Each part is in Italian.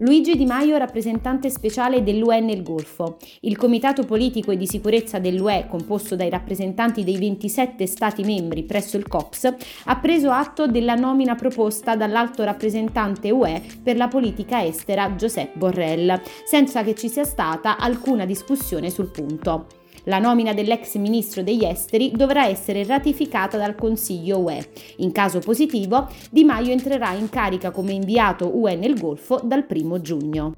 Luigi Di Maio, rappresentante speciale dell'UE nel Golfo. Il Comitato Politico e di Sicurezza dell'UE, composto dai rappresentanti dei 27 Stati membri presso il COPS, ha preso atto della nomina proposta dall'alto rappresentante UE per la politica estera Josep Borrell, senza che ci sia stata alcuna discussione sul punto. La nomina dell'ex ministro degli esteri dovrà essere ratificata dal Consiglio UE. In caso positivo, Di Maio entrerà in carica come inviato UE nel Golfo dal 1 giugno.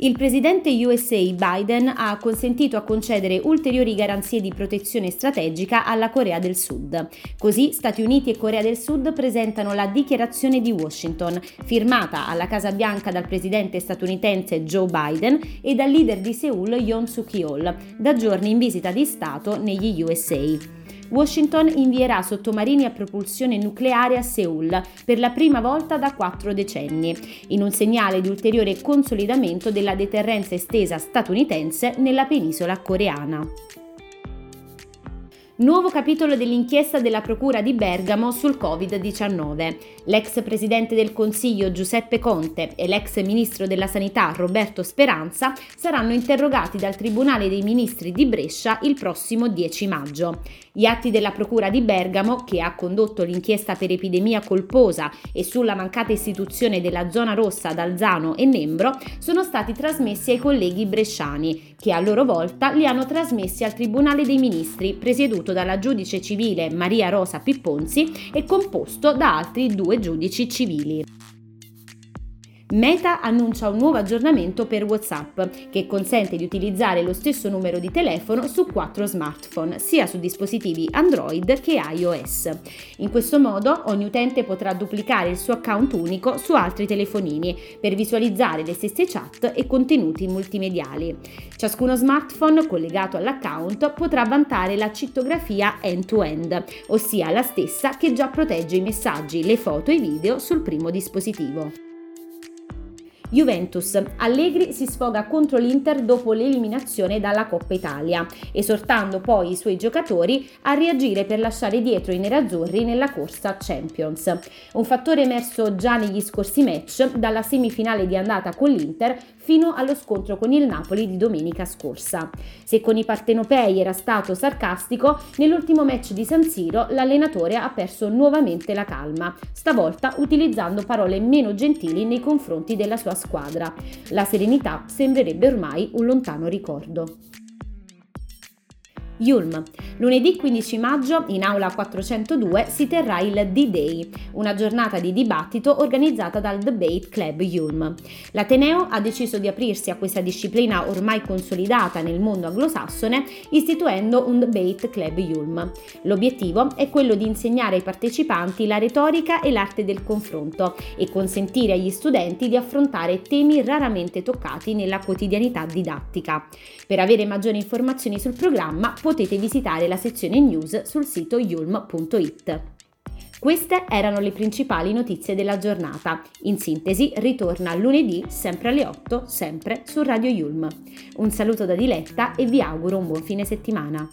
Il presidente USA Biden ha consentito a concedere ulteriori garanzie di protezione strategica alla Corea del Sud. Così Stati Uniti e Corea del Sud presentano la dichiarazione di Washington, firmata alla Casa Bianca dal presidente statunitense Joe Biden e dal leader di Seul Yoon Suk-yeol, da giorni in visita di Stato negli USA. Washington invierà sottomarini a propulsione nucleare a Seul per la prima volta da 4 decenni, in un segnale di ulteriore consolidamento della deterrenza estesa statunitense nella penisola coreana. Nuovo capitolo dell'inchiesta della Procura di Bergamo sul Covid-19. L'ex presidente del Consiglio Giuseppe Conte e l'ex ministro della Sanità Roberto Speranza saranno interrogati dal Tribunale dei Ministri di Brescia il prossimo 10 maggio. Gli atti della Procura di Bergamo, che ha condotto l'inchiesta per epidemia colposa e sulla mancata istituzione della zona rossa ad Alzano e Nembro, sono stati trasmessi ai colleghi bresciani, che a loro volta li hanno trasmessi al Tribunale dei Ministri, presieduto dalla giudice civile Maria Rosa Pipponzi e composto da altri 2 giudici civili. Meta annuncia un nuovo aggiornamento per WhatsApp che consente di utilizzare lo stesso numero di telefono su 4 smartphone, sia su dispositivi Android che iOS. In questo modo ogni utente potrà duplicare il suo account unico su altri telefonini per visualizzare le stesse chat e contenuti multimediali. Ciascuno smartphone collegato all'account potrà vantare la cittografia end-to-end, ossia la stessa che già protegge i messaggi, le foto e i video sul primo dispositivo. Juventus. Allegri si sfoga contro l'Inter dopo l'eliminazione dalla Coppa Italia, esortando poi i suoi giocatori a reagire per lasciare dietro i nerazzurri nella corsa Champions. Un fattore emerso già negli scorsi match, dalla semifinale di andata con l'Inter fino allo scontro con il Napoli di domenica scorsa. Se con i partenopei era stato sarcastico, nell'ultimo match di San Siro l'allenatore ha perso nuovamente la calma, stavolta utilizzando parole meno gentili nei confronti della sua squadra. La serenità sembrerebbe ormai un lontano ricordo. Yulm. Lunedì 15 maggio in aula 402 si terrà il D-Day, una giornata di dibattito organizzata dal Debate Club Yulm. L'Ateneo ha deciso di aprirsi a questa disciplina ormai consolidata nel mondo anglosassone, istituendo un Debate Club Yulm. L'obiettivo è quello di insegnare ai partecipanti la retorica e l'arte del confronto e consentire agli studenti di affrontare temi raramente toccati nella quotidianità didattica. Per avere maggiori informazioni sul programma potete visitare la sezione news sul sito yulm.it. Queste erano le principali notizie della giornata. In Sintesi ritorna lunedì sempre alle 8, sempre su Radio Yulm. Un saluto da Diletta e vi auguro un buon fine settimana.